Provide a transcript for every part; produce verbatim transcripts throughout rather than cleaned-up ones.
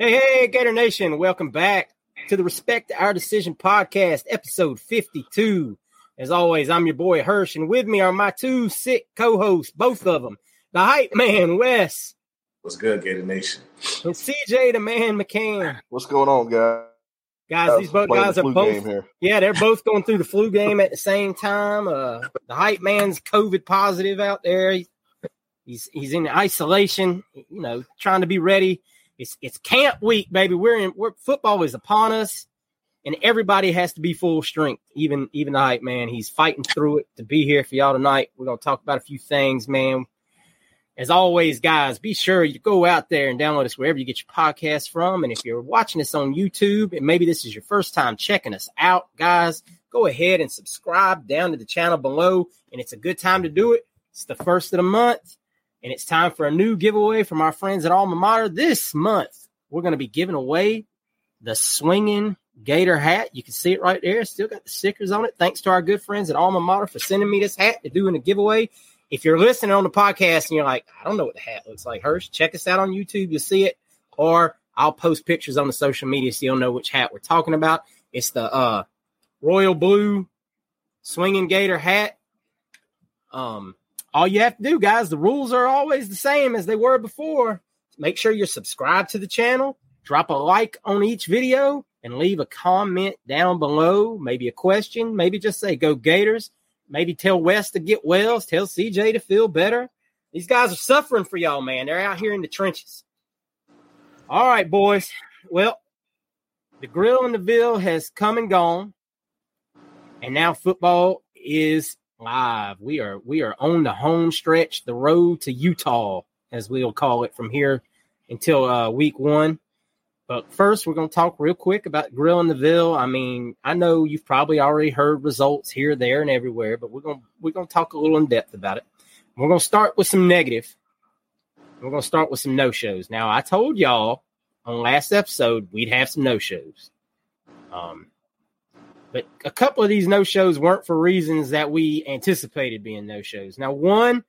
Hey, hey, Gator Nation, welcome back to the Respect Our Decision podcast, episode fifty-two. As always, I'm your boy, Hirsch, and with me are my two sick co-hosts, both of them, the hype man, Wes. What's good, Gator Nation? And C J, the man, McCann. What's going on, guys? Guys, these both guys the are both, yeah, they're both going through the flu game at the same time. Uh, the hype man's COVID positive out there. He's, he's, he's in isolation, you know, trying to be ready. It's it's camp week, baby. We're in. We're, football is upon us, and everybody has to be full strength. Even even the hype man, he's fighting through it to be here for y'all tonight. We're gonna talk about a few things, man. As always, guys, be sure you go out there and download us wherever you get your podcasts from. And if you're watching us on YouTube, and maybe this is your first time checking us out, guys, go ahead and subscribe down to the channel below. And it's a good time to do it. It's the first of the month. And it's time for a new giveaway from our friends at Alma Mater. This month, we're going to be giving away the Swinging Gator hat. You can see it right there. Still got the stickers on it. Thanks to our good friends at Alma Mater for sending me this hat to do in a giveaway. If you're listening on the podcast and you're like, I don't know what the hat looks like, Hirsch, check us out on YouTube. You'll see it. Or I'll post pictures on the social media so you'll know which hat we're talking about. It's the uh, Royal Blue Swinging Gator hat. Um. All you have to do, guys, the rules are always the same as they were before. Make sure you're subscribed to the channel, drop a like on each video, and leave a comment down below, maybe a question, maybe just say, go Gators, maybe tell Wes to get well, tell C J to feel better. These guys are suffering for y'all, man. They're out here in the trenches. All right, boys. Well, the Grill in the Ville has come and gone, and now football is live. We are we are on the home stretch, the road to Utah, as we'll call it, from here until uh, week one. But first, we're going to talk real quick about Grill in the Ville. I mean, I know you've probably already heard results here, there, and everywhere, but we're going we're going to talk a little in depth about it. We're going to start with some negative. We're going to start with some no-shows. Now, I told y'all on last episode we'd have some no-shows. Um. But a couple of these no-shows weren't for reasons that we anticipated being no-shows. Now, one,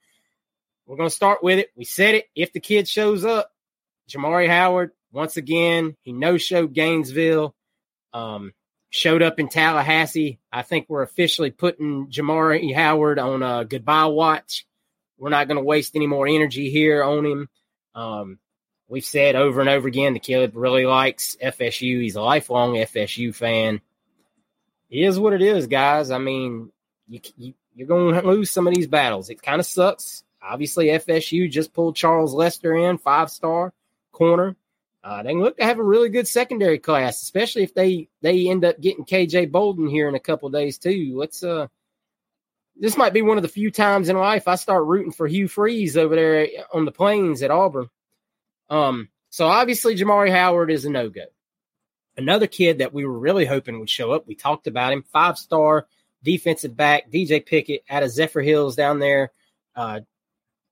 we're going to start with it. We said it. If the kid shows up, Jamari Howard, once again, he no-showed Gainesville. Um, showed up in Tallahassee. I think we're officially putting Jamari Howard on a goodbye watch. We're not going to waste any more energy here on him. Um, we've said over and over again that Caleb really likes F S U. He's a lifelong F S U fan. It is what it is, guys. I mean, you, you, you're going to lose some of these battles. It kind of sucks. Obviously, F S U just pulled Charles Lester in, five-star corner. Uh, they look to have a really good secondary class, especially if they, they end up getting K J Bolden here in a couple of days too. Let's uh, this might be one of the few times in life I start rooting for Hugh Freeze over there on the Plains at Auburn. Um, so obviously Jamari Howard is a no-go. Another kid that we were really hoping would show up, we talked about him, five-star defensive back D J Pickett out of Zephyr Hills down there uh,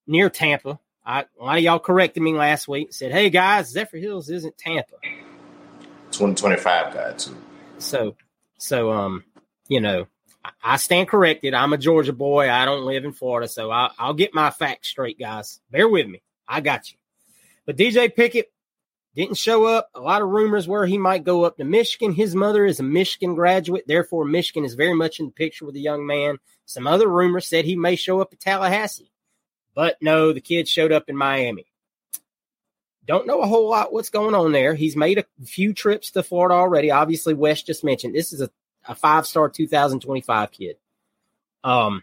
near Tampa. I, a lot of y'all corrected me last week and said, hey, guys, Zephyr Hills isn't Tampa. twenty twenty-five guy, too. So, so um, you know, I, I stand corrected. I'm a Georgia boy. I don't live in Florida, so I, I'll get my facts straight, guys. Bear with me. I got you. But D J Pickett didn't show up. A lot of rumors were he might go up to Michigan. His mother is a Michigan graduate. Therefore, Michigan is very much in the picture with the young man. Some other rumors said he may show up at Tallahassee. But no, the kid showed up in Miami. Don't know a whole lot what's going on there. He's made a few trips to Florida already. Obviously, Wes just mentioned this is a, a five-star two thousand twenty-five kid. Um,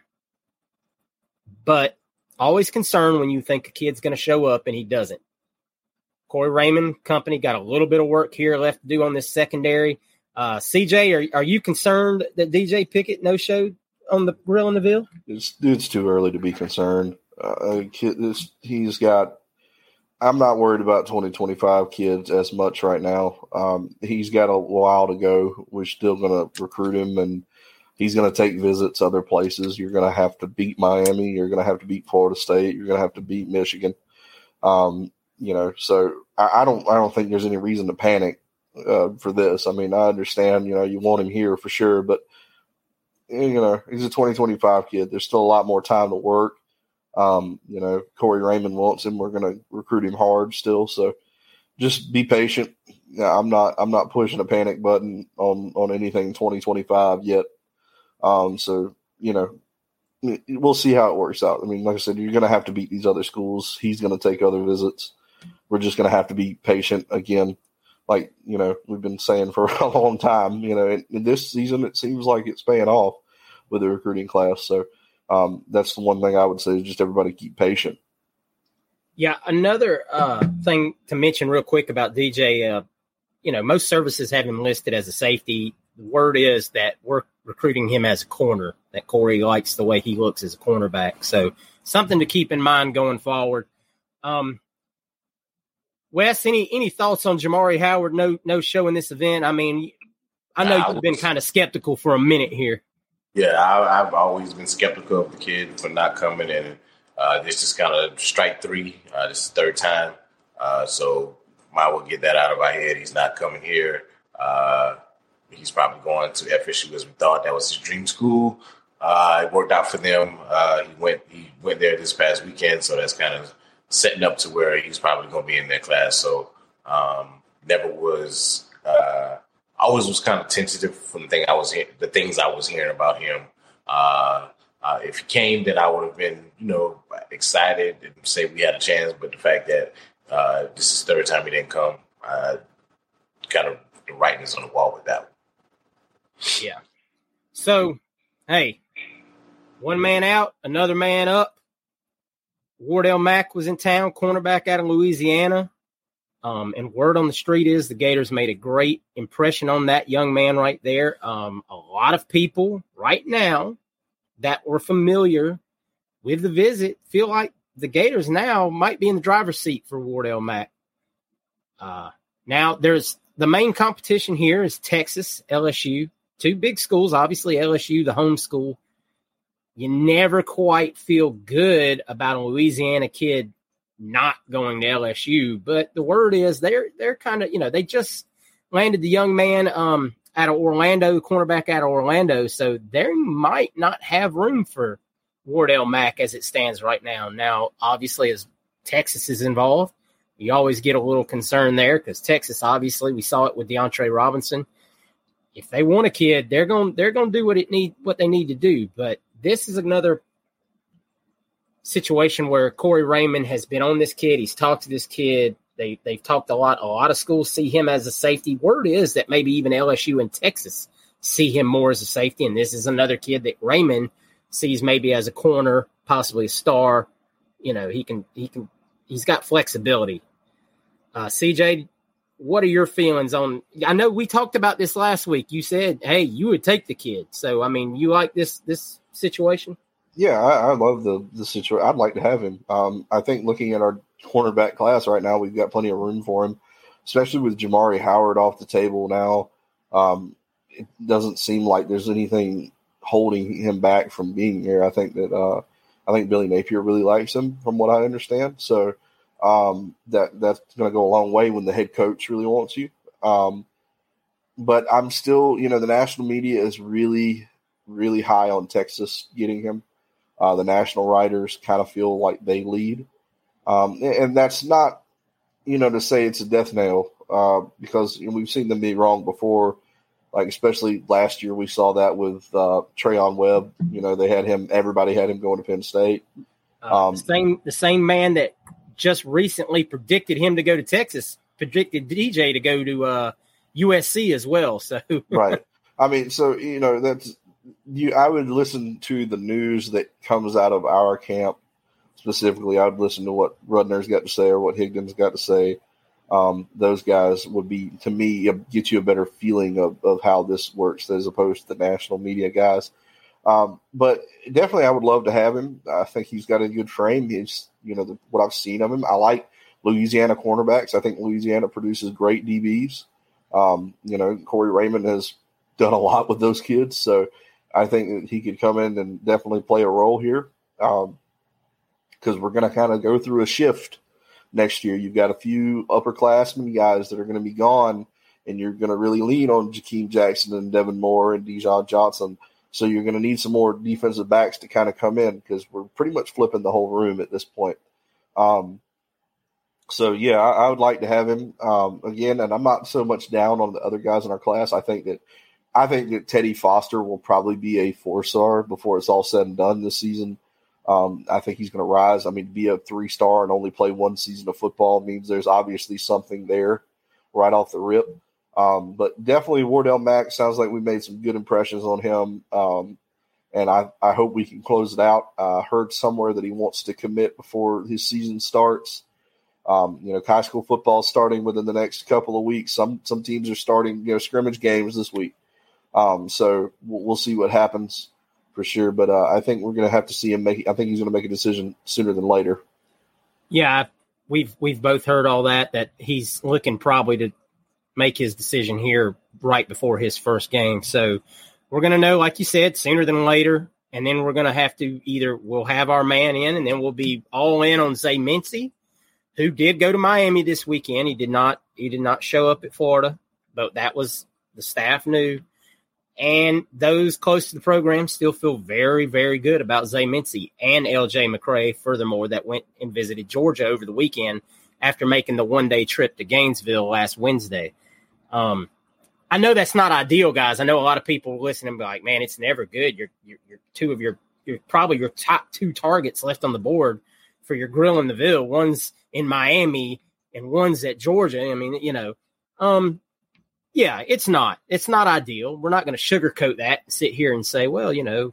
but always concerned when you think a kid's going to show up and he doesn't. Corey Raymond company got a little bit of work here left to do on this secondary. Uh, C J, are, are you concerned that D J Pickett no-showed on the Grill in the Ville? It's, it's too early to be concerned. Uh, he's got – I'm not worried about twenty twenty-five kids as much right now. Um, he's got a while to go. We're still going to recruit him, and he's going to take visits other places. You're going to have to beat Miami. You're going to have to beat Florida State. You're going to have to beat Michigan. Um, you know, so I, I don't I don't think there's any reason to panic uh, for this. I mean, I understand, you know, you want him here for sure, but, you know, he's a twenty twenty-five kid. There's still a lot more time to work. Um, you know, Corey Raymond wants him. We're going to recruit him hard still. So just be patient. I'm not, I'm not pushing a panic button on, on anything twenty twenty-five yet. Um, so, you know, we'll see how it works out. I mean, like I said, you're going to have to beat these other schools. He's going to take other visits. We're just going to have to be patient again. Like, you know, we've been saying for a long time, you know, and, and this season, it seems like it's paying off with the recruiting class. So, Um, that's the one thing I would say is just everybody keep patient. Yeah, another uh, thing to mention real quick about D J, uh, you know, most services have him listed as a safety. The word is that we're recruiting him as a corner, that Corey likes the way he looks as a cornerback. So something to keep in mind going forward. Um, Wes, any any thoughts on Jamari Howard? No, no show in this event. I mean, I know nah, you've been kind of skeptical for a minute here. Yeah, I, I've always been skeptical of the kid for not coming in. Uh, this is kind of strike three. Uh, this is the third time. Uh, so might well get that out of our head. He's not coming here. Uh, he's probably going to F S U as we thought. That was his dream school. Uh, it worked out for them. Uh, he went he went there this past weekend, so that's kind of setting up to where he's probably going to be in their class. So um, never was uh, – I always was kind of tentative from the thing I was the things I was hearing about him. Uh, uh, if he came, then I would have been, you know, excited and say we had a chance. But the fact that uh, this is the third time he didn't come, uh, kind of the writing is on the wall with that one. Yeah. So, hey, one man out, another man up. Wardell Mack was in town, cornerback out of Louisiana. Um, and word on the street is the Gators made a great impression on that young man right there. Um, a lot of people right now that were familiar with the visit feel like the Gators now might be in the driver's seat for Wardell Mack. Uh, now, there's the main competition here is Texas, L S U, two big schools. Obviously, L S U, the home school. You never quite feel good about a Louisiana kid not going to L S U, but the word is they're they're kind of, you know, they just landed the young man um out of Orlando, cornerback out of Orlando, so they might not have room for Wardell Mack as it stands right now. Now, obviously, as Texas is involved, you always get a little concerned there because Texas, obviously, we saw it with DeAndre Robinson. if they want a kid, they're going they're going to do what it need what they need to do. But this is another situation where Corey Raymond has been on this kid. He's talked to this kid. They they've talked a lot. A lot of schools see him as a safety. Word is that maybe even L S U and Texas see him more as a safety. And this is another kid that Raymond sees maybe as a corner, possibly a star. You know, he can he can he's got flexibility. Uh, C J, what are your feelings on? I know we talked about this last week. You said, hey, you would take the kid. So I mean, you like this this situation? Yeah, I, I love the the situation. I'd like to have him. Um, I think looking at our cornerback class right now, we've got plenty of room for him, especially with Jamari Howard off the table now. Um, it doesn't seem like there's anything holding him back from being here. I think that uh, I think Billy Napier really likes him, from what I understand. So um, that that's going to go a long way when the head coach really wants you. Um, but I'm still, you know, the national media is really, really high on Texas getting him. Uh, the national writers kind of feel like they lead. Um, and that's not, you know, to say it's a death nail uh, because you know, we've seen them be wrong before. Like, especially last year, we saw that with uh, Trayon Webb. You know, they had him, everybody had him going to Penn State. Um, uh, the same, the same man that just recently predicted him to go to Texas, predicted D J to go to uh, U S C as well. So, right. I mean, so, you know, that's, you, I would listen to the news that comes out of our camp. Specifically, I would listen to what Rudner's got to say or what Higdon's got to say. Um, those guys would be, to me, get you a better feeling of, of how this works as opposed to the national media guys. Um, but definitely I would love to have him. I think he's got a good frame. He's, you know, the, what I've seen of him. I like Louisiana cornerbacks. I think Louisiana produces great D Bs. Um, you know, Corey Raymond has done a lot with those kids. So I think that he could come in and definitely play a role here. Um, because we're going to kind of go through a shift next year. You've got a few upperclassmen guys that are going to be gone, and you're going to really lean on Jakeem Jackson and Devin Moore and Dijon Johnson. So you're going to need some more defensive backs to kind of come in because we're pretty much flipping the whole room at this point. Um, so, yeah, I, I would like to have him um, again, and I'm not so much down on the other guys in our class. I think that I think that Teddy Foster will probably be a four-star before it's all said and done this season. Um, I think he's going to rise. I mean, to be a three-star and only play one season of football means there's obviously something there right off the rip. Um, but definitely Wardell Mack, sounds like we made some good impressions on him, um, and I, I hope we can close it out. I uh, heard somewhere that he wants to commit before his season starts. Um, you know, high school football starting within the next couple of weeks. Some some teams are starting, you know, scrimmage games this week. Um, so we'll, we'll see what happens. For sure, but uh, I think we're going to have to see him make. I think he's going to make a decision sooner than later. Yeah, we've we've both heard all that. That he's looking probably to make his decision here right before his first game. So we're going to know, like you said, sooner than later. And then we're going to have to either we'll have our man in, and then we'll be all in on Zay Mincy, who did go to Miami this weekend. He did not. He did not show up at Florida, but that was the staff knew. And those close to the program still feel very, very good about Zay Mincy and L J. McCray, furthermore, that went and visited Georgia over the weekend after making the one-day trip to Gainesville last Wednesday. Um, I know that's not ideal, guys. I know a lot of people listen and be like, man, it's never good. You're, you're, you're two of your you're probably your top two targets left on the board for your Grill in the Ville. One's in Miami and one's at Georgia. I mean, you know, um, yeah, it's not. It's not ideal. We're not going to sugarcoat that and sit here and say, well, you know,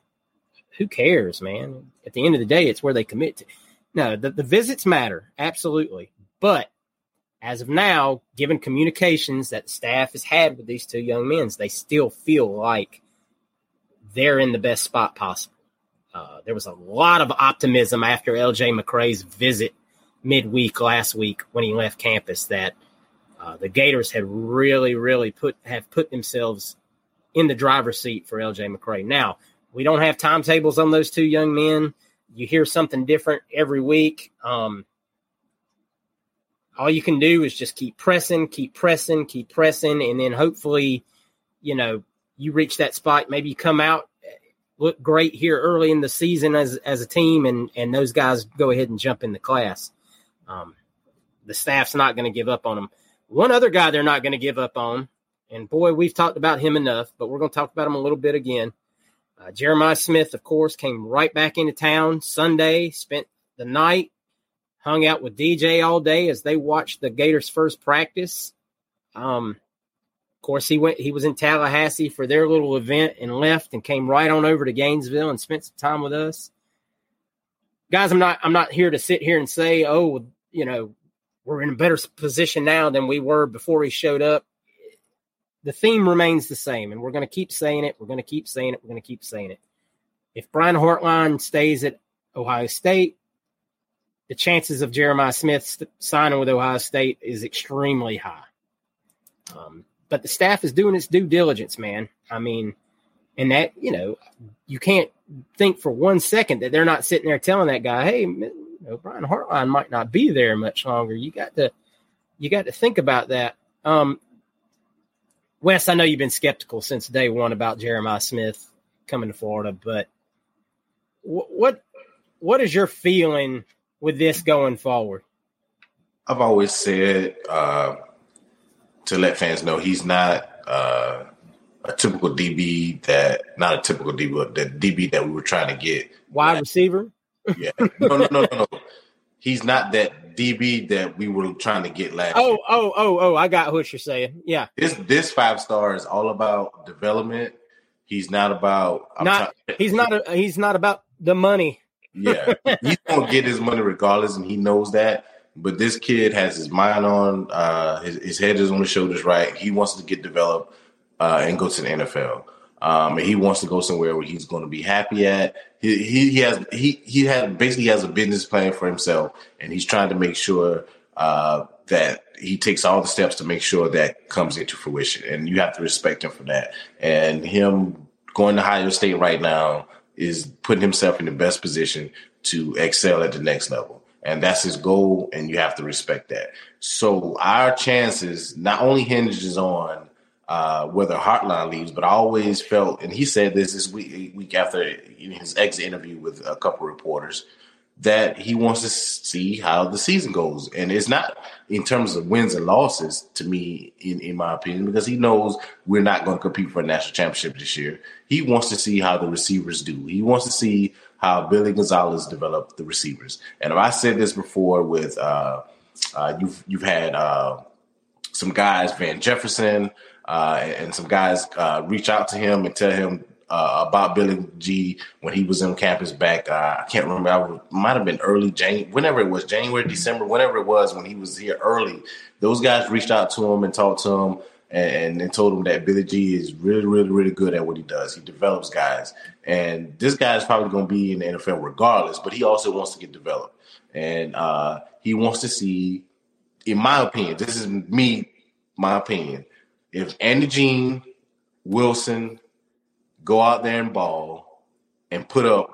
who cares, man? At the end of the day, it's where they commit to. No, the, the visits matter, absolutely. But as of now, given communications that staff has had with these two young men, they still feel like they're in the best spot possible. Uh, there was a lot of optimism after L J. McCray's visit midweek last week when he left campus that Uh, the Gators had really, really put have put themselves in the driver's seat for L J. McCray. Now, we don't have timetables on those two young men. You hear something different every week. Um, all you can do is just keep pressing, keep pressing, keep pressing, and then hopefully, you know, you reach that spot. Maybe you come out, look great here early in the season as as a team, and, and those guys go ahead and jump in the class. Um, the staff's not going to give up on them. One other guy they're not going to give up on, And, boy, we've talked about him enough, but we're going to talk about him a little bit again. Uh, Jeremiah Smith, of course, came right back into town Sunday, spent the night, hung out with D J all day as they watched the Gators' first practice. Um, of course, he went. He was in Tallahassee for their little event and left and came right on over to Gainesville and spent some time with us. Guys, I'm not. I'm not here to sit here and say, oh, you know, we're in a better position now than we were before he showed up. The theme remains the same, and we're going to keep saying it. We're going to keep saying it. We're going to keep saying it. If Brian Hartline stays at Ohio State, the chances of Jeremiah Smith signing with Ohio State is extremely high. Um, but the staff is doing its due diligence, man. I mean, and that, you know, you can't think for one second that they're not sitting there telling that guy, hey, you know, Brian Hartline might not be there much longer. You got to, you got to think about that. Um, Wes, I know you've been skeptical since day one about Jeremiah Smith coming to Florida, but wh- what what is your feeling with this going forward? I've always said uh, to let fans know he's not uh, a typical D B that not a typical D B, but the D B that we were trying to get. Wide receiver? Yeah, no, no, no, no, no. He's not that D B that we were trying to get last oh, year. Oh, oh, oh, I got what you're saying. Yeah. This this five-star is all about development. He's not about – not. Trying, he's not a, He's not about the money. Yeah. He's going to get his money regardless, and he knows that. But this kid has his mind on uh, – his, his head is on his shoulders right. He wants to get developed uh, and go to the N F L. Um, and he wants to go somewhere where he's going to be happy at. He he, he has he he has basically has a business plan for himself, and he's trying to make sure uh, that he takes all the steps to make sure that comes into fruition. And you have to respect him for that. And him going to Ohio State right now is putting himself in the best position to excel at the next level, and that's his goal. And you have to respect that. So our chances not only hinges on. Uh, whether Hartline leaves, but I always felt, and he said this this week, week after in his exit interview with a couple of reporters, that he wants to see how the season goes. And it's not in terms of wins and losses, to me, in, in my opinion, because he knows we're not going to compete for a national championship this year. He wants to see how the receivers do. He wants to see how Billy Gonzalez developed the receivers. And I said this before with uh, uh, you've, you've had uh, some guys, Van Jefferson, Uh, and some guys uh, reach out to him and tell him uh, about Billy G when he was on campus back. Uh, I can't remember. I was, might have been early January, whenever it was, January, December, whenever it was when he was here early. Those guys reached out to him and talked to him and, and told him that Billy G is really, really, really good at what he does. He develops guys. And this guy is probably going to be in the N F L regardless, but he also wants to get developed. And uh, he wants to see, in my opinion, this is me, my opinion, if Andy Jean, Wilson go out there and ball and put up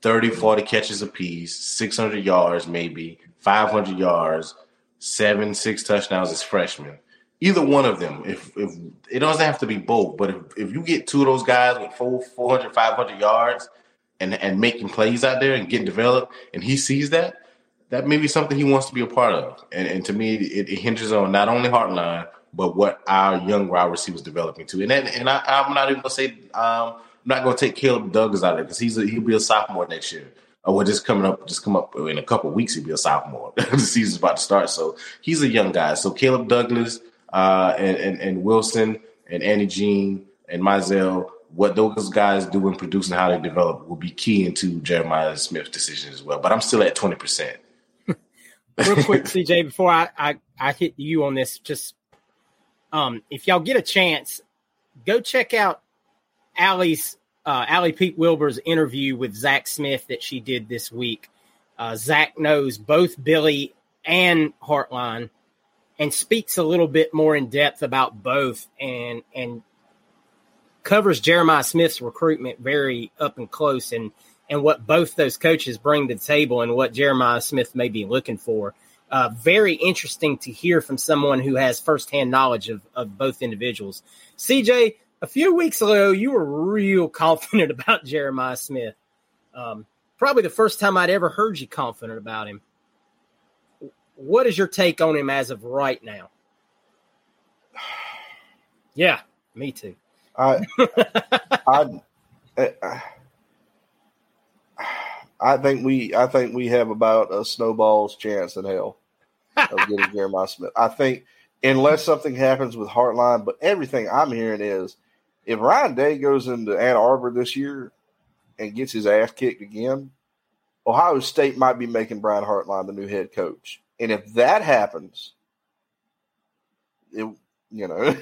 thirty, forty catches apiece, six hundred yards maybe, five hundred yards, seven, six touchdowns as freshmen, either one of them, if if it doesn't have to be both, but if, if you get two of those guys with four, four hundred, five hundred yards and, and making plays out there and getting developed and he sees that, that may be something he wants to be a part of. And, and to me, it, it hinges on not only Hartline, but what our young wide receivers developing to, and that, and I, I'm not even gonna say um, I'm not gonna take Caleb Douglas out of it because he's a, he'll be a sophomore next year. Or well, just coming up, just come up in a couple of weeks, he'll be a sophomore. The season's about to start, so he's a young guy. So Caleb Douglas uh, and, and and Wilson and Andy Jean and Mizell, what those guys do in producing, how they develop, will be key into Jeremiah Smith's decision as well. But I'm still at twenty percent. Real quick, C J, before I, I I hit you on this, just. Um, if y'all get a chance, go check out Allie's, uh, Allie Pete Wilbur's interview with Zach Smith that she did this week. Uh, Zach knows both Billy and Hartline and speaks a little bit more in depth about both and and covers Jeremiah Smith's recruitment very up and close and, and what both those coaches bring to the table and what Jeremiah Smith may be looking for. Uh, very interesting to hear from someone who has firsthand knowledge of, of both individuals. C J, a few weeks ago, you were real confident about Jeremiah Smith. Um, probably the first time I'd ever heard you confident about him. What is your take on him as of right now? Yeah, me too. I, I, I, I think we, I think we have about a snowball's chance in hell of getting Jeremiah Smith. I think unless something happens with Hartline, but everything I'm hearing is if Ryan Day goes into Ann Arbor this year and gets his ass kicked again, Ohio State might be making Brian Hartline the new head coach. And if that happens, it, you know,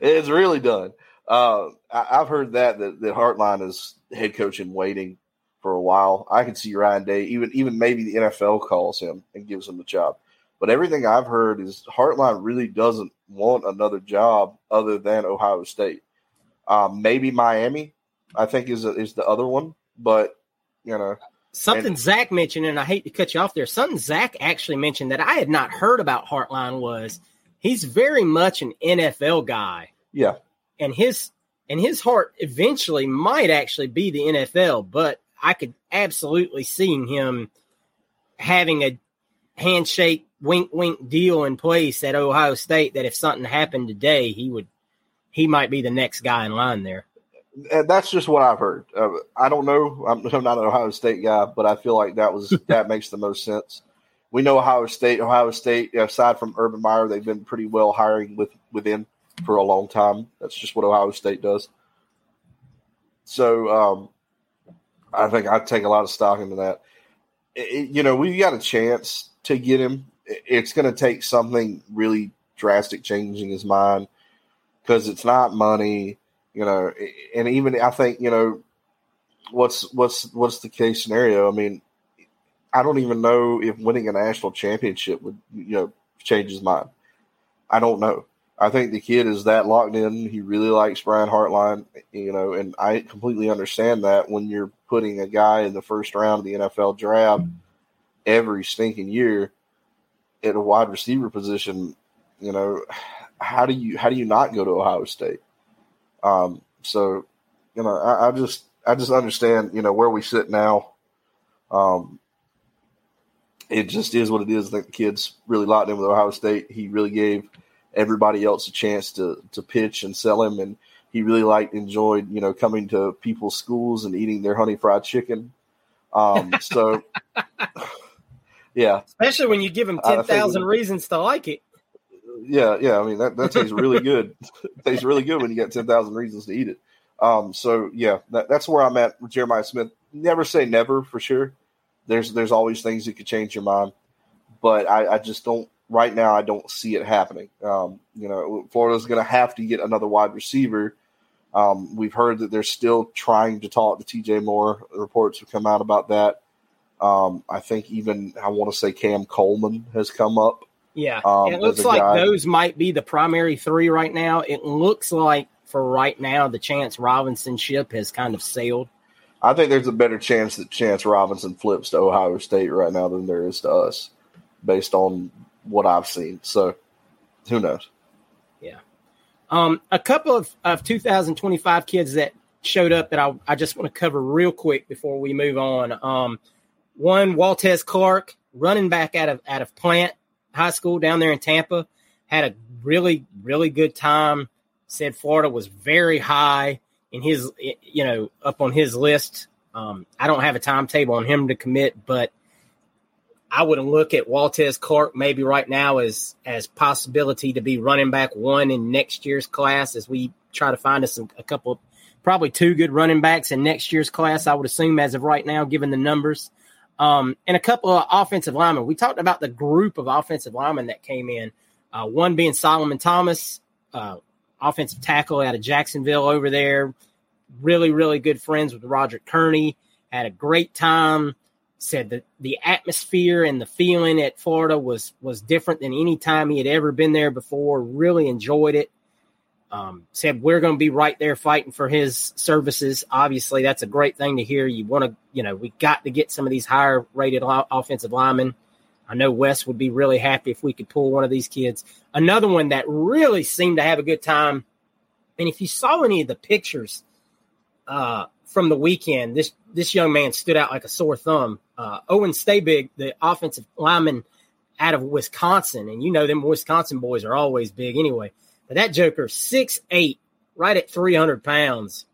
it's really done. Uh, I, I've heard that, that that Hartline is head coach in waiting for a while. I can see Ryan Day, even even maybe the N F L calls him and gives him the job. But everything I've heard is Hartline really doesn't want another job other than Ohio State. Uh, maybe Miami, I think, is is the other one. But, you know. Something and, Zach mentioned, and I hate to cut you off there, something Zach actually mentioned that I had not heard about Hartline was he's very much an N F L guy. Yeah. And his and his heart eventually might actually be the N F L, but I could absolutely see him having a handshake, wink, wink deal in place at Ohio State that if something happened today, he would he might be the next guy in line there. That's just what I've heard. Uh, I don't know. I'm, I'm not an Ohio State guy, but I feel like that was that makes the most sense. We know Ohio State. Ohio State, aside from Urban Meyer, they've been pretty well hiring with, within for a long time. That's just what Ohio State does. So um, I think I take a lot of stock into that. It, you know, we've got a chance to get him. It's going to take something really drastic changing his mind because it's not money. You know, and even I think, you know, what's what's what's the case scenario? I mean, I don't even know if winning a national championship would, you know, change his mind. I don't know. I think the kid is that locked in. He really likes Brian Hartline, you know, and I completely understand that when you're putting a guy in the first round of the N F L draft every stinking year at a wide receiver position, you know, how do you how do you not go to Ohio State? Um, so, you know, I, I just, I just understand, you know, where we sit now. Um, it just is what it is. I think the kid's really locked in with Ohio State. He really gave everybody else a chance to, to pitch and sell him. And he really liked, enjoyed, you know, coming to people's schools and eating their honey fried chicken. Um, so yeah, especially when you give him ten thousand reasons to like it. Yeah, yeah. I mean, that, that tastes really good. It tastes really good when you got ten thousand reasons to eat it. Um, so, yeah, that, that's where I'm at with Jeremiah Smith. Never say never for sure. There's there's always things that could change your mind. But I, I just don't – right now I don't see it happening. Um, you know, Florida's going to have to get another wide receiver. Um, we've heard that they're still trying to talk to T J Moore. Reports have come out about that. Um, I think even – I want to say Cam Coleman has come up. Yeah, um, it looks like guy. Those might be the primary three right now. It looks like for right now the Chance Robinson ship has kind of sailed. I think there's a better chance that Chance Robinson flips to Ohio State right now than there is to us, based on what I've seen. So, who knows? Yeah. Um, a couple of, of two thousand twenty-five kids that showed up that I, I just want to cover real quick before we move on. Um, one, Waltez Clark, running back out of out of Plant High School down there in Tampa, had a really, really good time. Said Florida was very high in his, you know, up on his list. Um, I don't have a timetable on him to commit, but I would look at Waltez Clark maybe right now as as possibility to be running back one in next year's class as we try to find us a couple, probably two good running backs in next year's class, I would assume as of right now, given the numbers. Um, and a couple of offensive linemen. We talked about the group of offensive linemen that came in, uh, one being Solomon Thomas, uh, offensive tackle out of Jacksonville over there, really, really good friends with Roderick Kearney, had a great time, said that the atmosphere and the feeling at Florida was was different than any time he had ever been there before, really enjoyed it, um, said we're going to be right there fighting for his services. Obviously, that's a great thing to hear. You want to, you know, we got to get some of these higher rated offensive linemen. I know Wes would be really happy if we could pull one of these kids. Another one that really seemed to have a good time. And if you saw any of the pictures uh, from the weekend, this, this young man stood out like a sore thumb. Uh, Owen Staybig, the offensive lineman out of Wisconsin, and you know them Wisconsin boys are always big anyway. But that joker, six eight, right at three hundred pounds.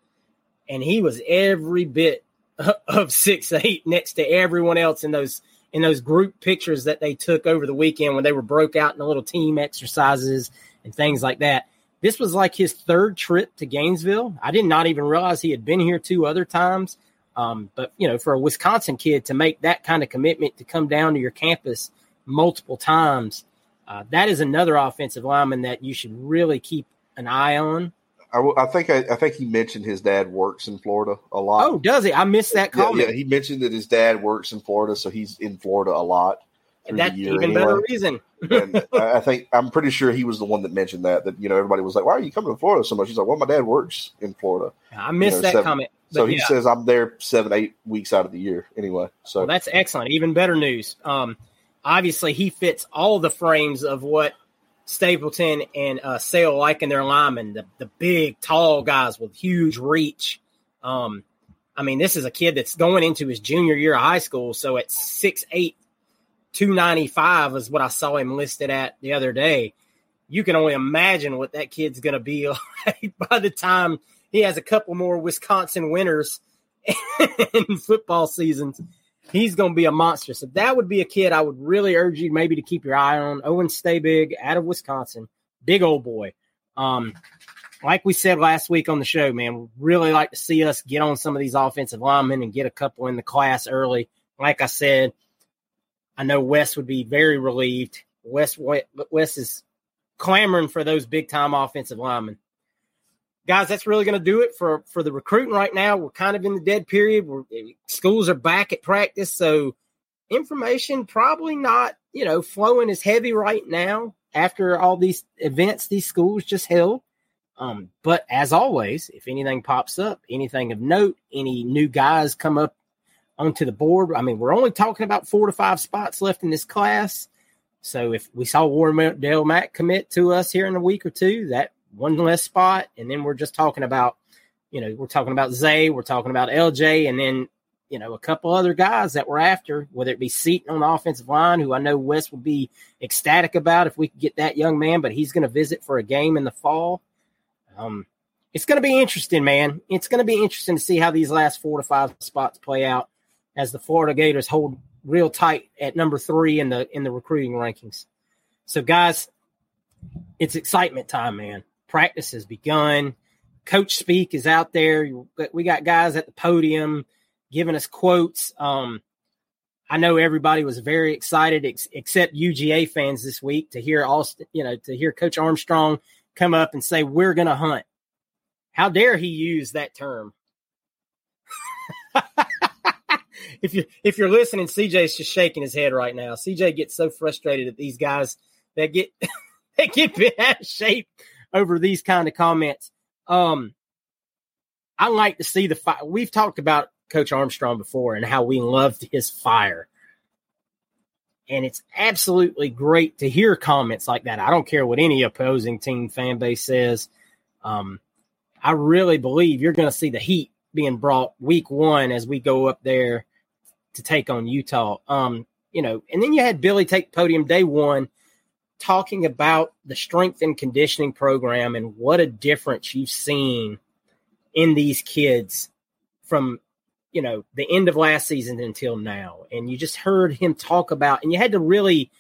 And he was every bit of six eight next to everyone else in those in those group pictures that they took over the weekend when they were broke out in the little team exercises and things like that. This was like his third trip to Gainesville. I did not even realize he had been here two other times. Um, but, you know, for a Wisconsin kid to make that kind of commitment to come down to your campus multiple times, uh, that is another offensive lineman that you should really keep an eye on. I, I think I, I think he mentioned his dad works in Florida a lot. Oh, does he? I missed that comment. Yeah, yeah, he mentioned that his dad works in Florida, so he's in Florida a lot. And that's even anyway. better reason. And I think I'm pretty sure he was the one that mentioned that, that, you know, everybody was like, why are you coming to Florida so much? He's like, well, my dad works in Florida. I missed you know, that seven, comment. So he yeah. says I'm there seven, eight weeks out of the year anyway. So well, that's excellent. Even better news. Um, obviously, he fits all the frames of what Stapleton and uh, Sale like in their linemen, the, the big, tall guys with huge reach. Um, I mean, this is a kid that's going into his junior year of high school, so at six eight, two ninety-five is what I saw him listed at the other day. You can only imagine what that kid's going to be like by the time he has a couple more Wisconsin winters and football seasons. He's going to be a monster. So that would be a kid I would really urge you maybe to keep your eye on. Owen Staybig out of Wisconsin, big old boy. Um, like we said last week on the show, man, we'd really like to see us get on some of these offensive linemen and get a couple in the class early. Like I said, I know Wes would be very relieved. Wes, Wes is clamoring for those big-time offensive linemen. Guys, that's really going to do it for, for the recruiting right now. We're kind of in the dead period. We're, schools are back at practice, so information probably not, you know, flowing as heavy right now after all these events these schools just held. Um, but as always, if anything pops up, anything of note, any new guys come up onto the board. I mean, we're only talking about four to five spots left in this class. So if we saw Wardell Mack commit to us here in a week or two, that one less spot. And then we're just talking about, you know, we're talking about Zay, we're talking about L J, and then, you know, a couple other guys that we're after, whether it be Seaton on the offensive line, who I know Wes will be ecstatic about if we could get that young man, but he's going to visit for a game in the fall. Um, it's going to be interesting, man. It's going to be interesting to see how these last four to five spots play out as the Florida Gators hold real tight at number three in the in the recruiting rankings. So, guys, it's excitement time, man. Practice has begun. Coach Speak is out there. We got guys at the podium giving us quotes. Um, I know everybody was very excited, ex- except U G A fans this week, to hear Austin, you know, to hear Coach Armstrong come up and say, "We're going to hunt." How dare he use that term? If you're, if you're listening, C J's just shaking his head right now. C J gets so frustrated at these guys that get that get bent out of shape over these kind of comments. Um, I like to see the fire. We've talked about Coach Armstrong before and how we loved his fire. And it's absolutely great to hear comments like that. I don't care what any opposing team fan base says. Um, I really believe you're going to see the heat being brought week one as we go up there to take on Utah. Um, you know, and then you had Billy take podium day one, talking about the strength and conditioning program and what a difference you've seen in these kids from, you know, the end of last season until now. And you just heard him talk about, and you had to really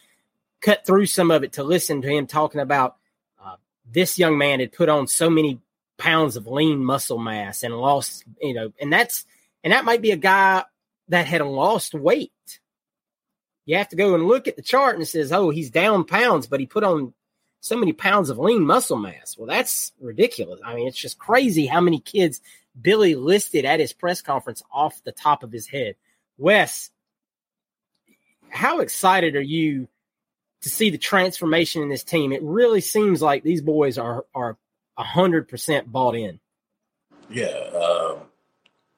cut through some of it to listen to him talking about uh, this young man had put on so many pounds of lean muscle mass and lost, you know, and that's, and that might be a guy that had lost weight. You have to go and look at the chart and it says, oh, he's down pounds, but he put on so many pounds of lean muscle mass. Well, that's ridiculous. I mean, it's just crazy how many kids Billy listed at his press conference off the top of his head. Wes, how excited are you to see the transformation in this team? It really seems like these boys are, are, A hundred percent bought in. Yeah.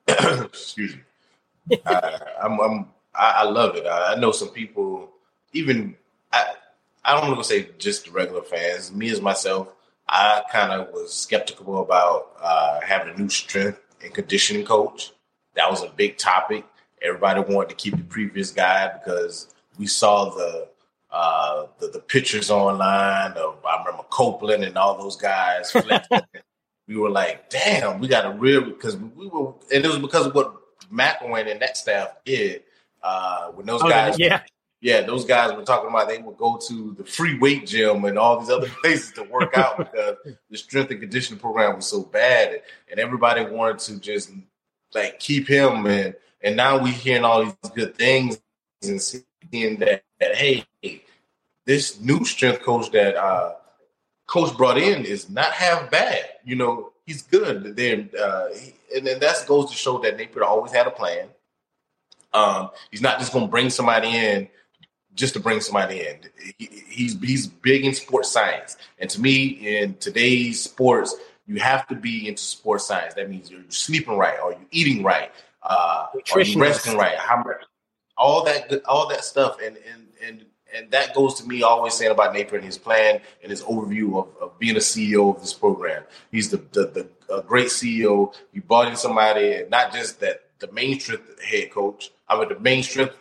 Um, excuse me. I, I'm. I'm I, I love it. I, I know some people. Even I. I don't want to say just the regular fans. Me as myself, I kind of was skeptical about uh, having a new strength and conditioning coach. That was a big topic. Everybody wanted to keep the previous guy because we saw the uh, the, the pictures online of, I remember Copeland and all those guys. We were like, damn, we got a real, because we were, and it was because of what McElwain and that staff did. Uh, when those oh, guys, yeah. yeah, those guys were talking about, they would go to the free weight gym and all these other places to work out because the strength and conditioning program was so bad, and everybody wanted to just like keep him. And and now we hearing all these good things and seeing that, that hey, this new strength coach that uh, coach brought in is not half bad. You know, he's good. Then uh, he, and then that goes to show that Napier always had a plan. Um, he's not just going to bring somebody in just to bring somebody in. He, he's he's big in sports science. And to me, in today's sports, you have to be into sports science. That means you're sleeping right, or you're eating right, uh, or you're resting right. How, all that all that stuff. And, and, and, and that goes to me always saying about Napier and his plan and his overview of, of being a C E O of this program. He's the, the, the a great C E O. You brought in somebody, and not just that, the main strength head coach, I mean, the main strength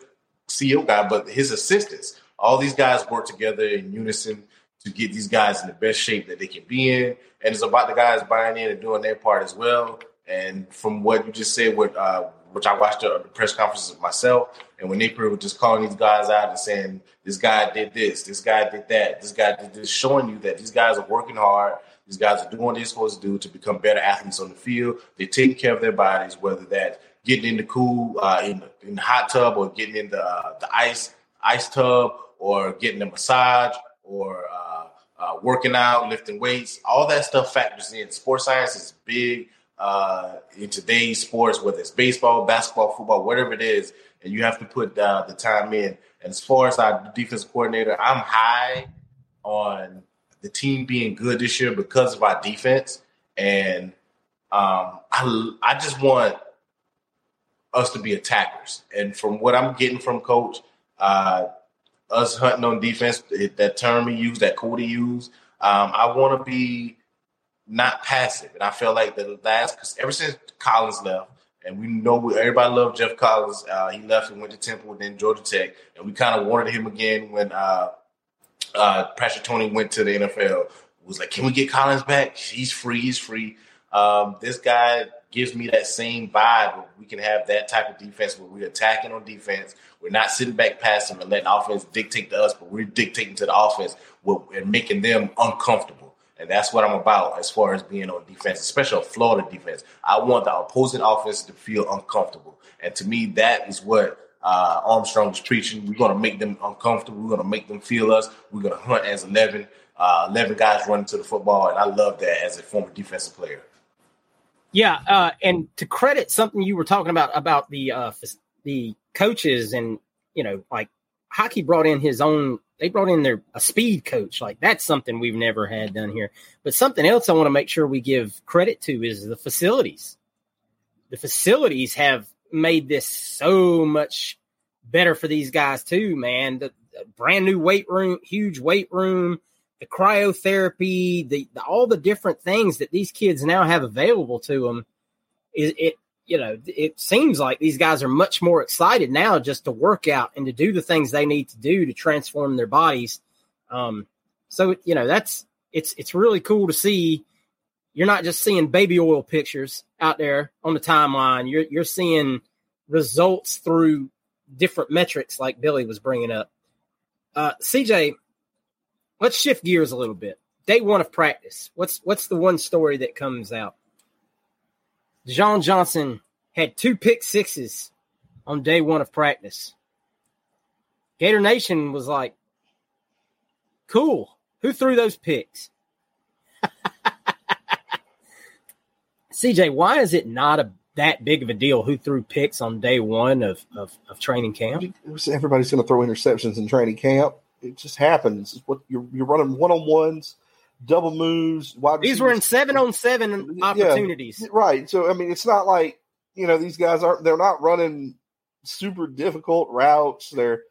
C E O guy, but his assistants. All these guys work together in unison to get these guys in the best shape that they can be in. And it's about the guys buying in and doing their part as well. And from what you just said, with, uh, which I watched the, the press conferences myself, and when Napier was just calling these guys out and saying, this guy did this, this guy did that, this guy did this, showing you that these guys are working hard. These guys are doing what they're supposed to do to become better athletes on the field. They're taking care of their bodies, whether that's getting in the cool, uh, in, in the hot tub, or getting in the uh, the ice ice tub, or getting a massage, or uh, uh, working out, lifting weights. All that stuff factors in. Sports science is big uh, in today's sports, whether it's baseball, basketball, football, whatever it is, and you have to put uh, the time in. And as far as our defense coordinator, I'm high on the team being good this year because of our defense. And um, I I just want us to be attackers. And from what I'm getting from Coach, uh, us hunting on defense, it, that term he used, that Cody used, um, I want to be not passive. And I feel like the last, because ever since Collins left, and we know we, everybody loved Jeff Collins. Uh, he left and went to Temple and then Georgia Tech. And we kind of wanted him again when uh, uh, Pastor Tony went to the N F L. It was like, can we get Collins back? He's free. He's free. Um, this guy gives me that same vibe. We can have that type of defense where we're attacking on defense. We're not sitting back passing and letting offense dictate to us, but we're dictating to the offense and making them uncomfortable. And that's what I'm about as far as being on defense, especially a Florida defense. I want the opposing offense to feel uncomfortable. And to me, that is what uh, Armstrong was preaching. We're going to make them uncomfortable. We're going to make them feel us. We're going to hunt as eleven. Uh, eleven guys running to the football. And I love that as a former defensive player. Yeah, uh, and to credit something you were talking about about the uh, the coaches, and you know, like hockey brought in his own. They brought in their a speed coach. Like that's something we've never had done here. But something else I want to make sure we give credit to is the facilities. The facilities have made this so much better for these guys too, man. The, the brand new weight room, huge weight room. The cryotherapy, the, the all the different things that these kids now have available to them, is it, you know, it seems like these guys are much more excited now just to work out and to do the things they need to do to transform their bodies. Um, so, you know, that's it's it's really cool to see. You're not just seeing baby oil pictures out there on the timeline. You're you're seeing results through different metrics, like Billy was bringing up. Uh, C J. Let's shift gears a little bit. Day one of practice. What's what's the one story that comes out? Dijon Johnson had two pick sixes on day one of practice. Gator Nation was like, cool. Who threw those picks? C J, why is it not a that big of a deal who threw picks on day one of, of, of training camp? Everybody's going to throw interceptions in training camp. It just happens. It's what you're, you're running one-on-ones, double moves. Wide these were in seven-on-seven opportunities. Yeah, right. So, I mean, it's not like, you know, these guys aren't – they're not running super difficult routes. They're,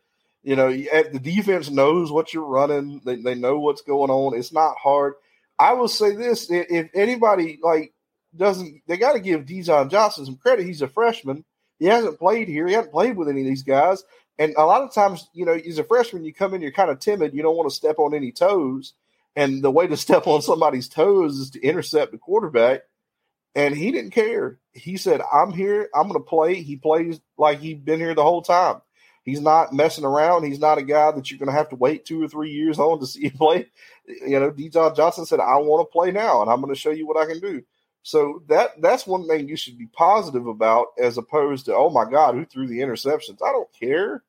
you know, the defense knows what you're running. They, they know what's going on. It's not hard. I will say this. If anybody, like, doesn't – they got to give Dijon Johnson some credit. He's a freshman. He hasn't played here. He hasn't played with any of these guys. And a lot of times, you know, as a freshman, you come in, you're kind of timid. You don't want to step on any toes. And the way to step on somebody's toes is to intercept the quarterback. And he didn't care. He said, I'm here. I'm going to play. He plays like he's been here the whole time. He's not messing around. He's not a guy that you're going to have to wait two or three years on to see him play. You know, Dijon Johnson said, I want to play now, and I'm going to show you what I can do. So that that's one thing you should be positive about, as opposed to, oh, my God, who threw the interceptions? I don't care.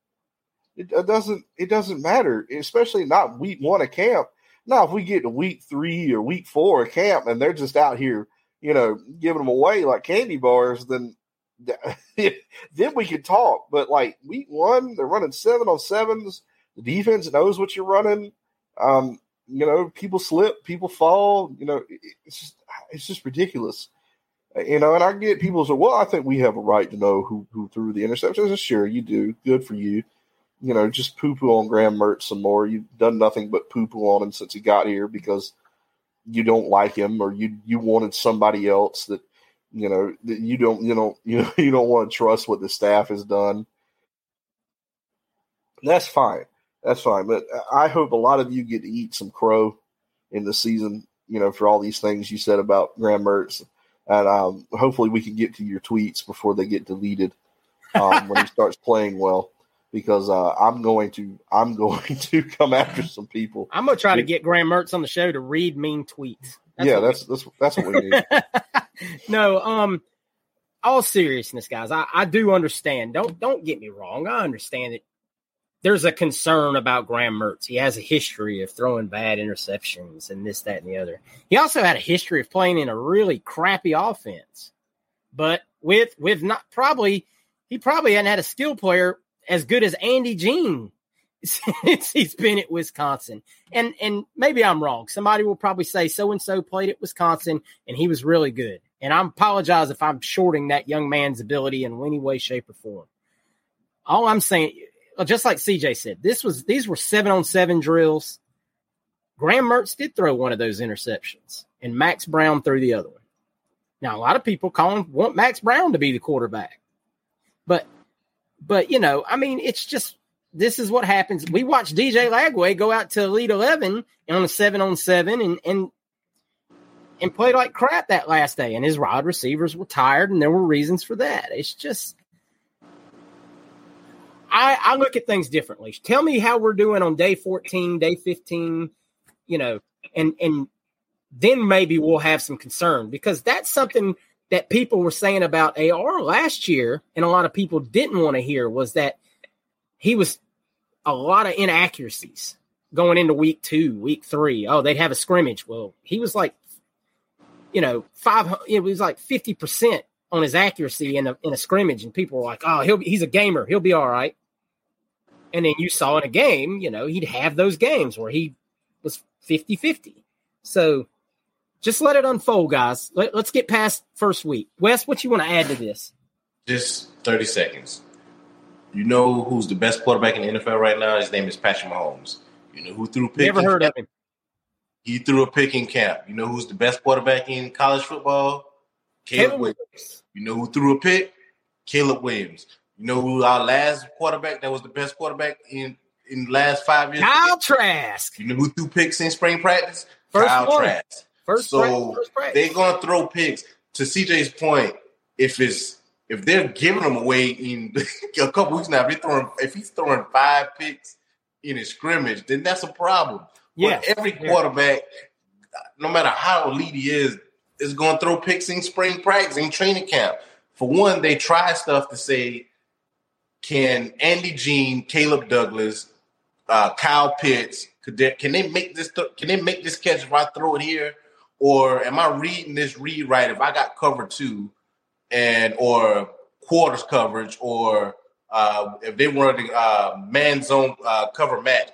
It, it doesn't it doesn't matter, especially not week one of camp. Now, if we get to week three or week four of camp and they're just out here, you know, giving them away like candy bars, then then we could talk. But, like, week one, they're running seven on sevens. The defense knows what you're running. Um, you know, people slip, people fall. You know, it's just it's just ridiculous. You know, and I get people say, well, I think we have a right to know who, who threw the interceptions. Sure, you do. Good for you. You know, just poo-poo on Graham Mertz some more. You've done nothing but poo-poo on him since he got here because you don't like him, or you you wanted somebody else that, you know, that you don't you don't you know you don't want to trust what the staff has done. That's fine. That's fine. But I hope a lot of you get to eat some crow in the season, you know, for all these things you said about Graham Mertz. And um, hopefully we can get to your tweets before they get deleted um, when he starts playing well. Because uh, I'm going to I'm going to come after some people. I'm gonna try to get Graham Mertz on the show to read mean tweets. That's yeah, that's that's that's what we need. No, um, all seriousness, guys, I, I do understand. Don't don't get me wrong. I understand that there's a concern about Graham Mertz. He has a history of throwing bad interceptions and this, that, and the other. He also had a history of playing in a really crappy offense. But with with not probably he probably hadn't had a skill player as good as Andy Jean since he's been at Wisconsin. And and maybe I'm wrong. Somebody will probably say so-and-so played at Wisconsin and he was really good. And I apologize if I'm shorting that young man's ability in any way, shape, or form. All I'm saying, just like C J said, this was these were seven-on-seven drills. Graham Mertz did throw one of those interceptions, and Max Brown threw the other one. Now, a lot of people call him, want Max Brown to be the quarterback. But – But, you know, I mean, it's just this is what happens. We watched D J Lagway go out to Elite eleven on a seven-on-seven and and and play like crap that last day. And his wide receivers were tired, and there were reasons for that. It's just I, I look at things differently. Tell me how we're doing on day fourteen, day fifteen, you know, and, and then maybe we'll have some concern, because that's something – that people were saying about A R last year, and a lot of people didn't want to hear, was that he was a lot of inaccuracies going into week two, week three. Oh, they'd have a scrimmage. Well, he was like, you know, five. It was like fifty percent on his accuracy in a in a scrimmage, and people were like, "Oh, he'll be, he's a gamer. He'll be all right." And then you saw in a game, you know, he'd have those games where he was fifty-fifty. So. Just let it unfold, guys. Let, let's get past first week. Wes, what you want to add to this? Just thirty seconds. You know who's the best quarterback in the N F L right now? His name is Patrick Mahomes. You know who threw a pick? Never heard camp? of him. He threw a pick in camp. You know who's the best quarterback in college football? Caleb, Caleb Williams. Williams. You know who threw a pick? Caleb Williams. You know who our last quarterback that was the best quarterback in, in the last five years? Kyle Trask. You know who threw picks in spring practice? First Kyle one. Trask. First so they're gonna throw picks. To C J's point, if it's if they're giving them away in a couple weeks now, if he's throwing if he's throwing five picks in a scrimmage, then that's a problem. Yeah, but every quarterback, yeah. no matter how elite he is, is gonna throw picks in spring practice, in training camp. For one, they try stuff to say, can Andy Jean, Caleb Douglas, uh, Kyle Pitts, could they, can they make this th- can they make this catch if I throw it here? Or am I reading this read right if I got cover two and or quarters coverage, or uh, if they were the uh, man zone uh, cover match?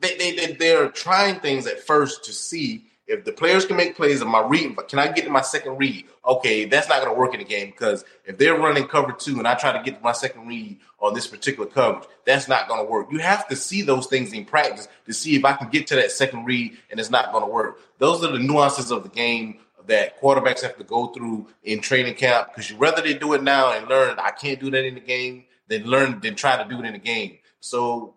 They, they, they, they're trying things at first to see if the players can make plays in my read. But can I get to my second read? Okay, that's not going to work in the game, because if they're running cover two and I try to get to my second read on this particular coverage, that's not going to work. You have to see those things in practice to see if I can get to that second read, and it's not going to work. Those are the nuances of the game that quarterbacks have to go through in training camp, because you'd rather they do it now and learn I can't do that in the game than learn than try to do it in a game. So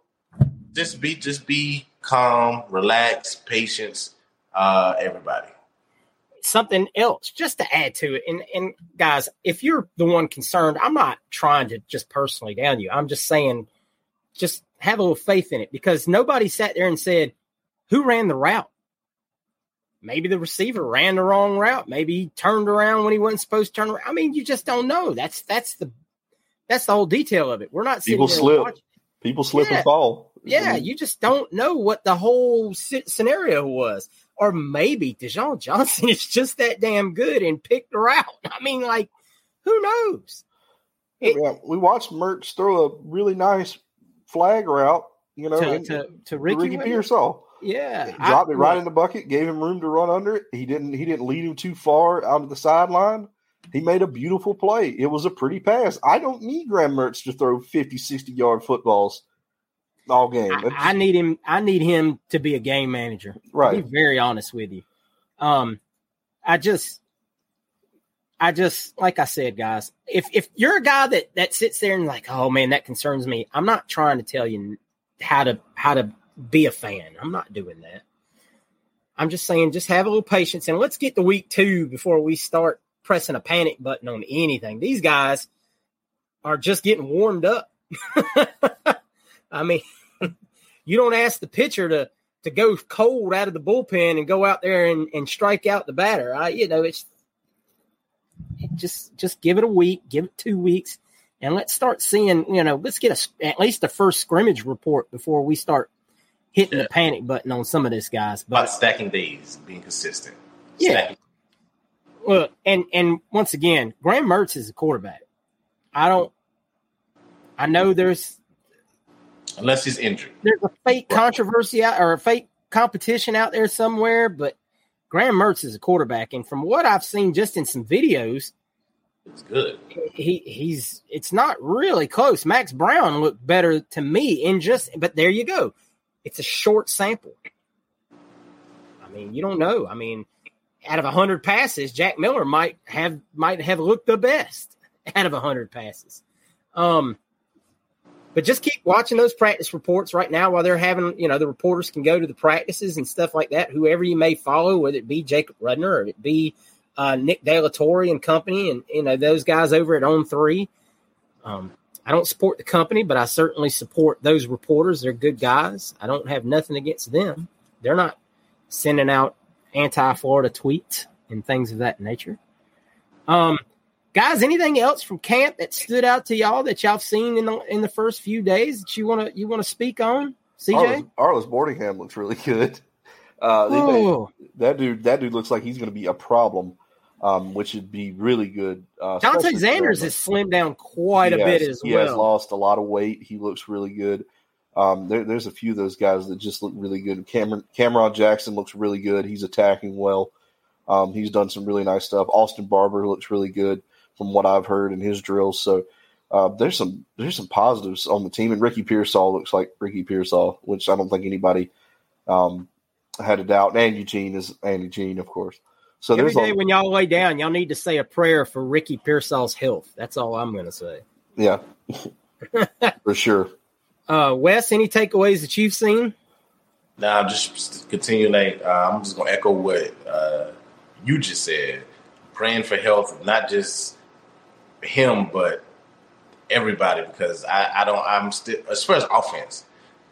just be just be calm, relax, patience, uh, everybody. Something else just to add to it. And, and guys, if you're the one concerned, I'm not trying to just personally down you. I'm just saying, just have a little faith in it, because nobody sat there and said, who ran the route? Maybe the receiver ran the wrong route. Maybe he turned around when he wasn't supposed to turn around. I mean, you just don't know. That's, that's the, that's the whole detail of it. We're not people sitting there slip. Watching. People slip yeah. and fall. Yeah. I mean, you just don't know what the whole scenario was. Or maybe Dijon Johnson is just that damn good and picked her out. I mean, like, who knows? It, yeah, we watched Mertz throw a really nice flag route, you know, to, to, to Ricky, Ricky Pearsall. Yeah, dropped I, it right I, in the bucket, gave him room to run under it. He didn't. He didn't lead him too far out of the sideline. He made a beautiful play. It was a pretty pass. I don't need Graham Mertz to throw fifty, sixty-yard footballs all game. I, I need him. I need him to be a game manager. Right. I'll be very honest with you. Um, I just, I just, like I said, guys, if if you're a guy that that sits there and like, oh man, that concerns me. I'm not trying to tell you how to how to be a fan. I'm not doing that. I'm just saying, just have a little patience and let's get to week two before we start pressing a panic button on anything. These guys are just getting warmed up. I mean, you don't ask the pitcher to, to go cold out of the bullpen and go out there and, and strike out the batter. I, you know, it's it just just give it a week, give it two weeks, and let's start seeing, you know, let's get a, at least the first scrimmage report before we start hitting yeah. the panic button on some of this, guys. But about stacking days, being consistent. Yeah. Stacking. Look, and, and once again, Graham Mertz is a quarterback. I don't – I know there's – unless he's injured. There's a fake controversy out or a fake competition out there somewhere, but Graham Mertz is a quarterback. And from what I've seen just in some videos, it's good. He he's it's not really close. Max Brown looked better to me in just but there you go. It's a short sample. I mean, you don't know. I mean, out of a hundred passes, Jack Miller might have might have looked the best out of a hundred passes. Um But just keep watching those practice reports right now while they're having, you know, the reporters can go to the practices and stuff like that. Whoever you may follow, whether it be Jacob Rudner or it be uh, Nick De La Torre and company and, you know, those guys over at On three. Um, I don't support the company, but I certainly support those reporters. They're good guys. I don't have nothing against them. They're not sending out anti-Florida tweets and things of that nature. Um Guys, anything else from camp that stood out to y'all that y'all seen in the in the first few days that you want to you want to speak on? C J, Arliss Boardingham looks really good. Uh, oh. made, that dude, that dude looks like he's going to be a problem, um, which would be really good. Uh, Dante Xanders has slimmed down quite he a has, bit as he well. He has lost a lot of weight. He looks really good. Um, there, there's a few of those guys that just look really good. Cameron Cameron Jackson looks really good. He's attacking well. Um, he's done some really nice stuff. Austin Barber looks really good from what I've heard in his drills. So uh, there's some there's some positives on the team. And Ricky Pearsall looks like Ricky Pearsall, which I don't think anybody um, had a doubt. And Andy Jean is Andy Jean, of course. So every day all, when y'all lay down, y'all need to say a prayer for Ricky Pearsall's health. That's all I'm going to say. Yeah, for sure. Uh, Wes, any takeaways that you've seen? No, nah, just continue. Like uh, I'm just going to echo what uh, you just said. Praying for health, not just him, but everybody, because I, I don't. I'm still as far as offense,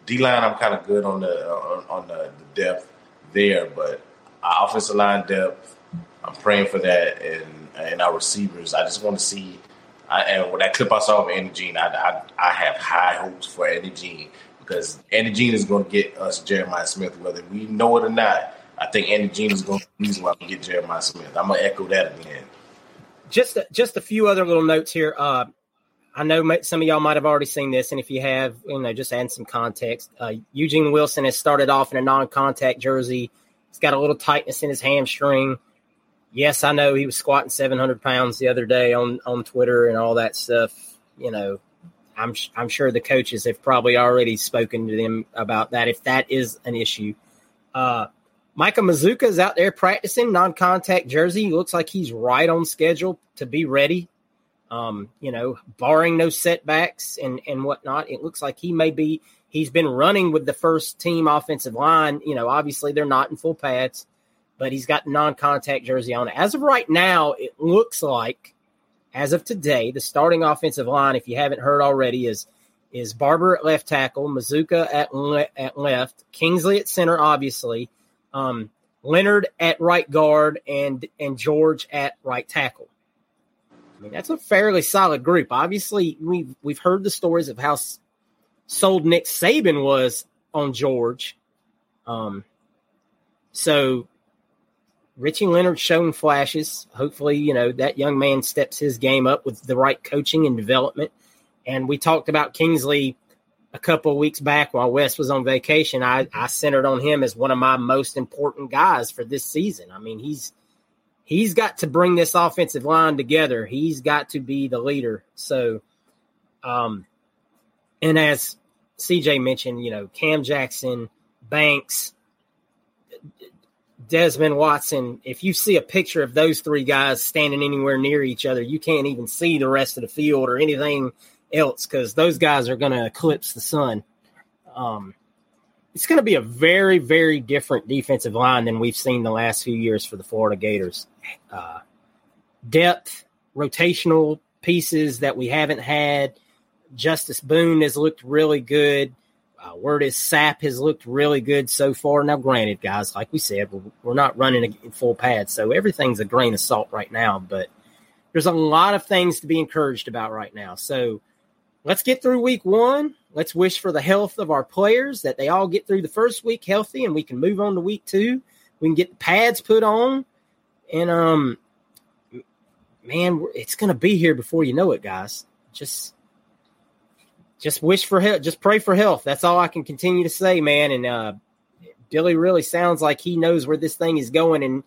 D line. I'm kind of good on the on, on the, the depth there, but our offensive line depth. I'm praying for that, and and our receivers. I just want to see. I, and when that clip I saw of Andy Jean, I, I I have high hopes for Andy Jean, because Andy Jean is going to get us Jeremiah Smith, whether we know it or not. I think Andy Jean is going to be the reason why we get Jeremiah Smith. I'm gonna echo that again. Just, a, just a few other little notes here. Uh, I know some of y'all might have already seen this, and if you have, you know, just add some context. Uh, Eugene Wilson has started off in a non-contact jersey. He's got a little tightness in his hamstring. Yes, I know he was squatting seven hundred pounds the other day on, on Twitter and all that stuff. You know, I'm I'm sure the coaches have probably already spoken to them about that if that is an issue. Uh, Micah Mazuka is out there practicing non-contact jersey. He looks like he's right on schedule to be ready. Um, you know, barring no setbacks and, and whatnot, it looks like he may be, he's been running with the first team offensive line. You know, obviously they're not in full pads, but he's got non-contact jersey on. As of right now, it looks like, as of today, the starting offensive line, if you haven't heard already, is is Barber at left tackle, Mazuka at, le- at left, Kingsley at center, obviously, um, Leonard at right guard, and and George at right tackle. I mean, that's a fairly solid group. Obviously, we've, we've heard the stories of how sold Nick Saban was on George. Um, so Richie Leonard's shown flashes. Hopefully, you know, that young man steps his game up with the right coaching and development. And we talked about Kingsley a couple of weeks back while Wes was on vacation. I, I centered on him as one of my most important guys for this season. I mean, he's He's got to bring this offensive line together. He's got to be the leader. So, um, and as C J mentioned, you know, Cam Jackson, Banks, Desmond Watson, if you see a picture of those three guys standing anywhere near each other, you can't even see the rest of the field or anything else because those guys are going to eclipse the sun. Um, it's going to be a very, very different defensive line than we've seen the last few years for the Florida Gators. Uh, depth, rotational pieces that we haven't had. Justice Boone has looked really good. Uh, word is Sapp has looked really good so far. Now, granted, guys, like we said, we're, we're not running a full pad, so everything's a grain of salt right now. But there's a lot of things to be encouraged about right now. So let's get through week one. Let's wish for the health of our players, that they all get through the first week healthy and we can move on to week two. We can get the pads put on. And, um, man, it's going to be here before you know it, guys. Just just wish for health. Just pray for health. That's all I can continue to say, man. And uh, Billy really sounds like he knows where this thing is going, and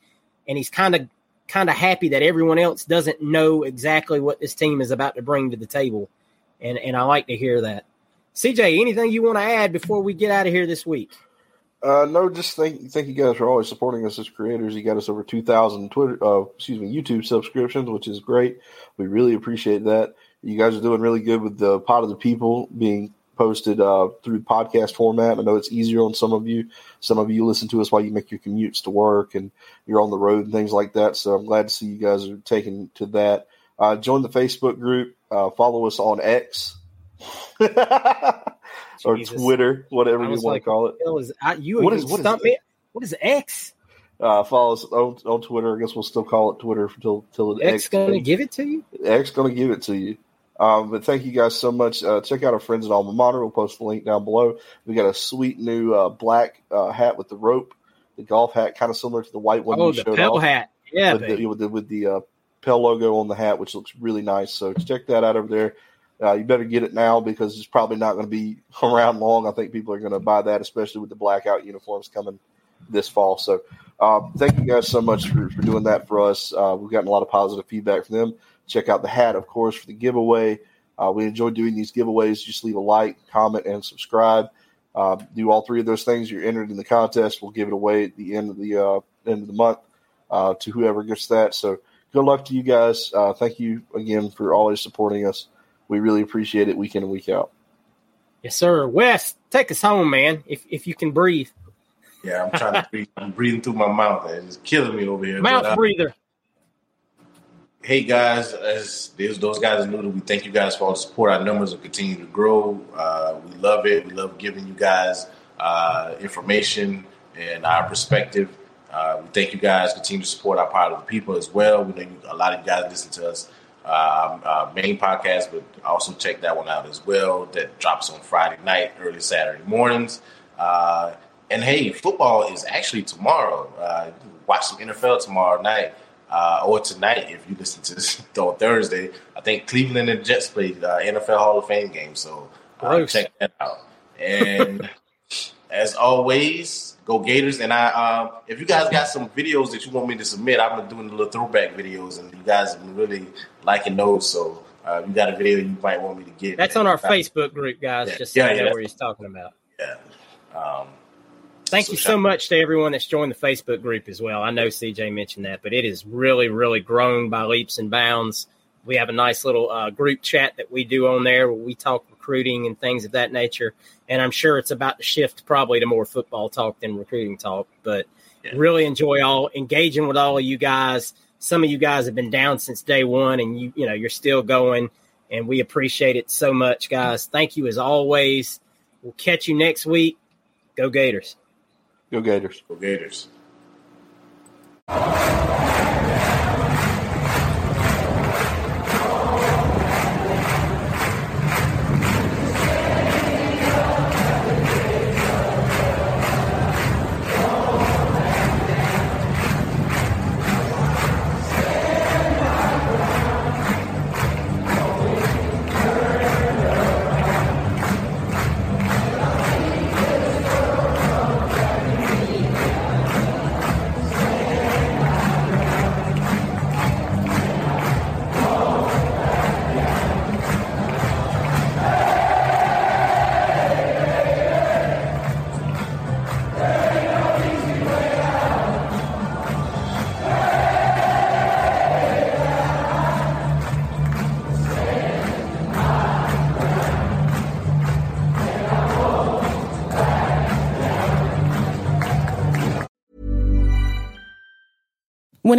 and he's kind of kind of happy that everyone else doesn't know exactly what this team is about to bring to the table. And, and I like to hear that. C J, anything you want to add before we get out of here this week? Uh, no, just thank thank you guys for always supporting us as creators. You got us over two thousand Twitter, uh, excuse me, YouTube subscriptions, which is great. We really appreciate that. You guys are doing really good with the Pot of the People being posted uh, through podcast format. I know it's easier on some of you. Some of you listen to us while you make your commutes to work and you're on the road and things like that. So I'm glad to see you guys are taking to that. Uh, join the Facebook group. Uh, follow us on X. Or Twitter, whatever you want like, to call it. Is, I, you what is, what is me. What is X? Uh, follow us on, on Twitter. I guess we'll still call it Twitter until till X, X gonna give it to you. X gonna give it to you. Um, but thank you guys so much. Uh, check out our friends at Alma Mater. We'll post the link down below. We got a sweet new uh, black uh, hat with the rope, the golf hat, kind of similar to the white one. Oh, you the showed Pell off. hat, yeah, with the, with the, with the uh, Pell logo on the hat, which looks really nice. So check that out over there. Uh, you better get it now because it's probably not going to be around long. I think people are going to buy that, especially with the blackout uniforms coming this fall. So uh, thank you guys so much for, for doing that for us. Uh, we've gotten a lot of positive feedback from them. Check out the hat, of course, for the giveaway. Uh, we enjoy doing these giveaways. Just leave a like, comment, and subscribe. Uh, do all three of those things. You're entered in the contest. We'll give it away at the end of the uh, end of the month uh, to whoever gets that. So good luck to you guys. Uh, thank you again for always supporting us. We really appreciate it week in and week out. Yes, sir. Wes, take us home, man, if if you can breathe. Yeah, I'm trying to breathe. I'm breathing through my mouth. It's killing me over here. Mouth I, breather. Hey, guys, as those guys are new to we thank you guys for all the support. Our numbers will continue to grow. Uh, we love it. We love giving you guys uh, information and our perspective. Uh, we thank you guys. Continue to support our part of the people as well. We know you, a lot of you guys listen to us. Uh, our main podcast, but also check that one out as well. That drops on Friday night, early Saturday mornings. Uh, and hey, football is actually tomorrow. Uh, watch some N F L tomorrow night uh, or tonight if you listen to this on Thursday. I think Cleveland and Jets played uh, N F L Hall of Fame game, so uh, check that out. And as always, go Gators. And I, uh, if you guys got some videos that you want me to submit, I've been doing the little throwback videos, and you guys have been really liking those. So uh, if you got a video you might want me to get. That's on our I, Facebook group, guys, yeah, just so yeah, you know yeah. what he's talking about. Yeah. Um, Thank so you so much to everyone that's joined the Facebook group as well. I know C J mentioned that, but it has really, really grown by leaps and bounds. we have a nice little uh, group chat that we do on there where we talk recruiting and things of that nature. And I'm sure it's about to shift probably to more football talk than recruiting talk, but yeah. really enjoy all engaging with all of you guys. Some of you guys have been down since day one and you, you know, you're still going and we appreciate it so much, guys. Thank you as always. We'll catch you next week. Go Gators. Go Gators. Go Gators. When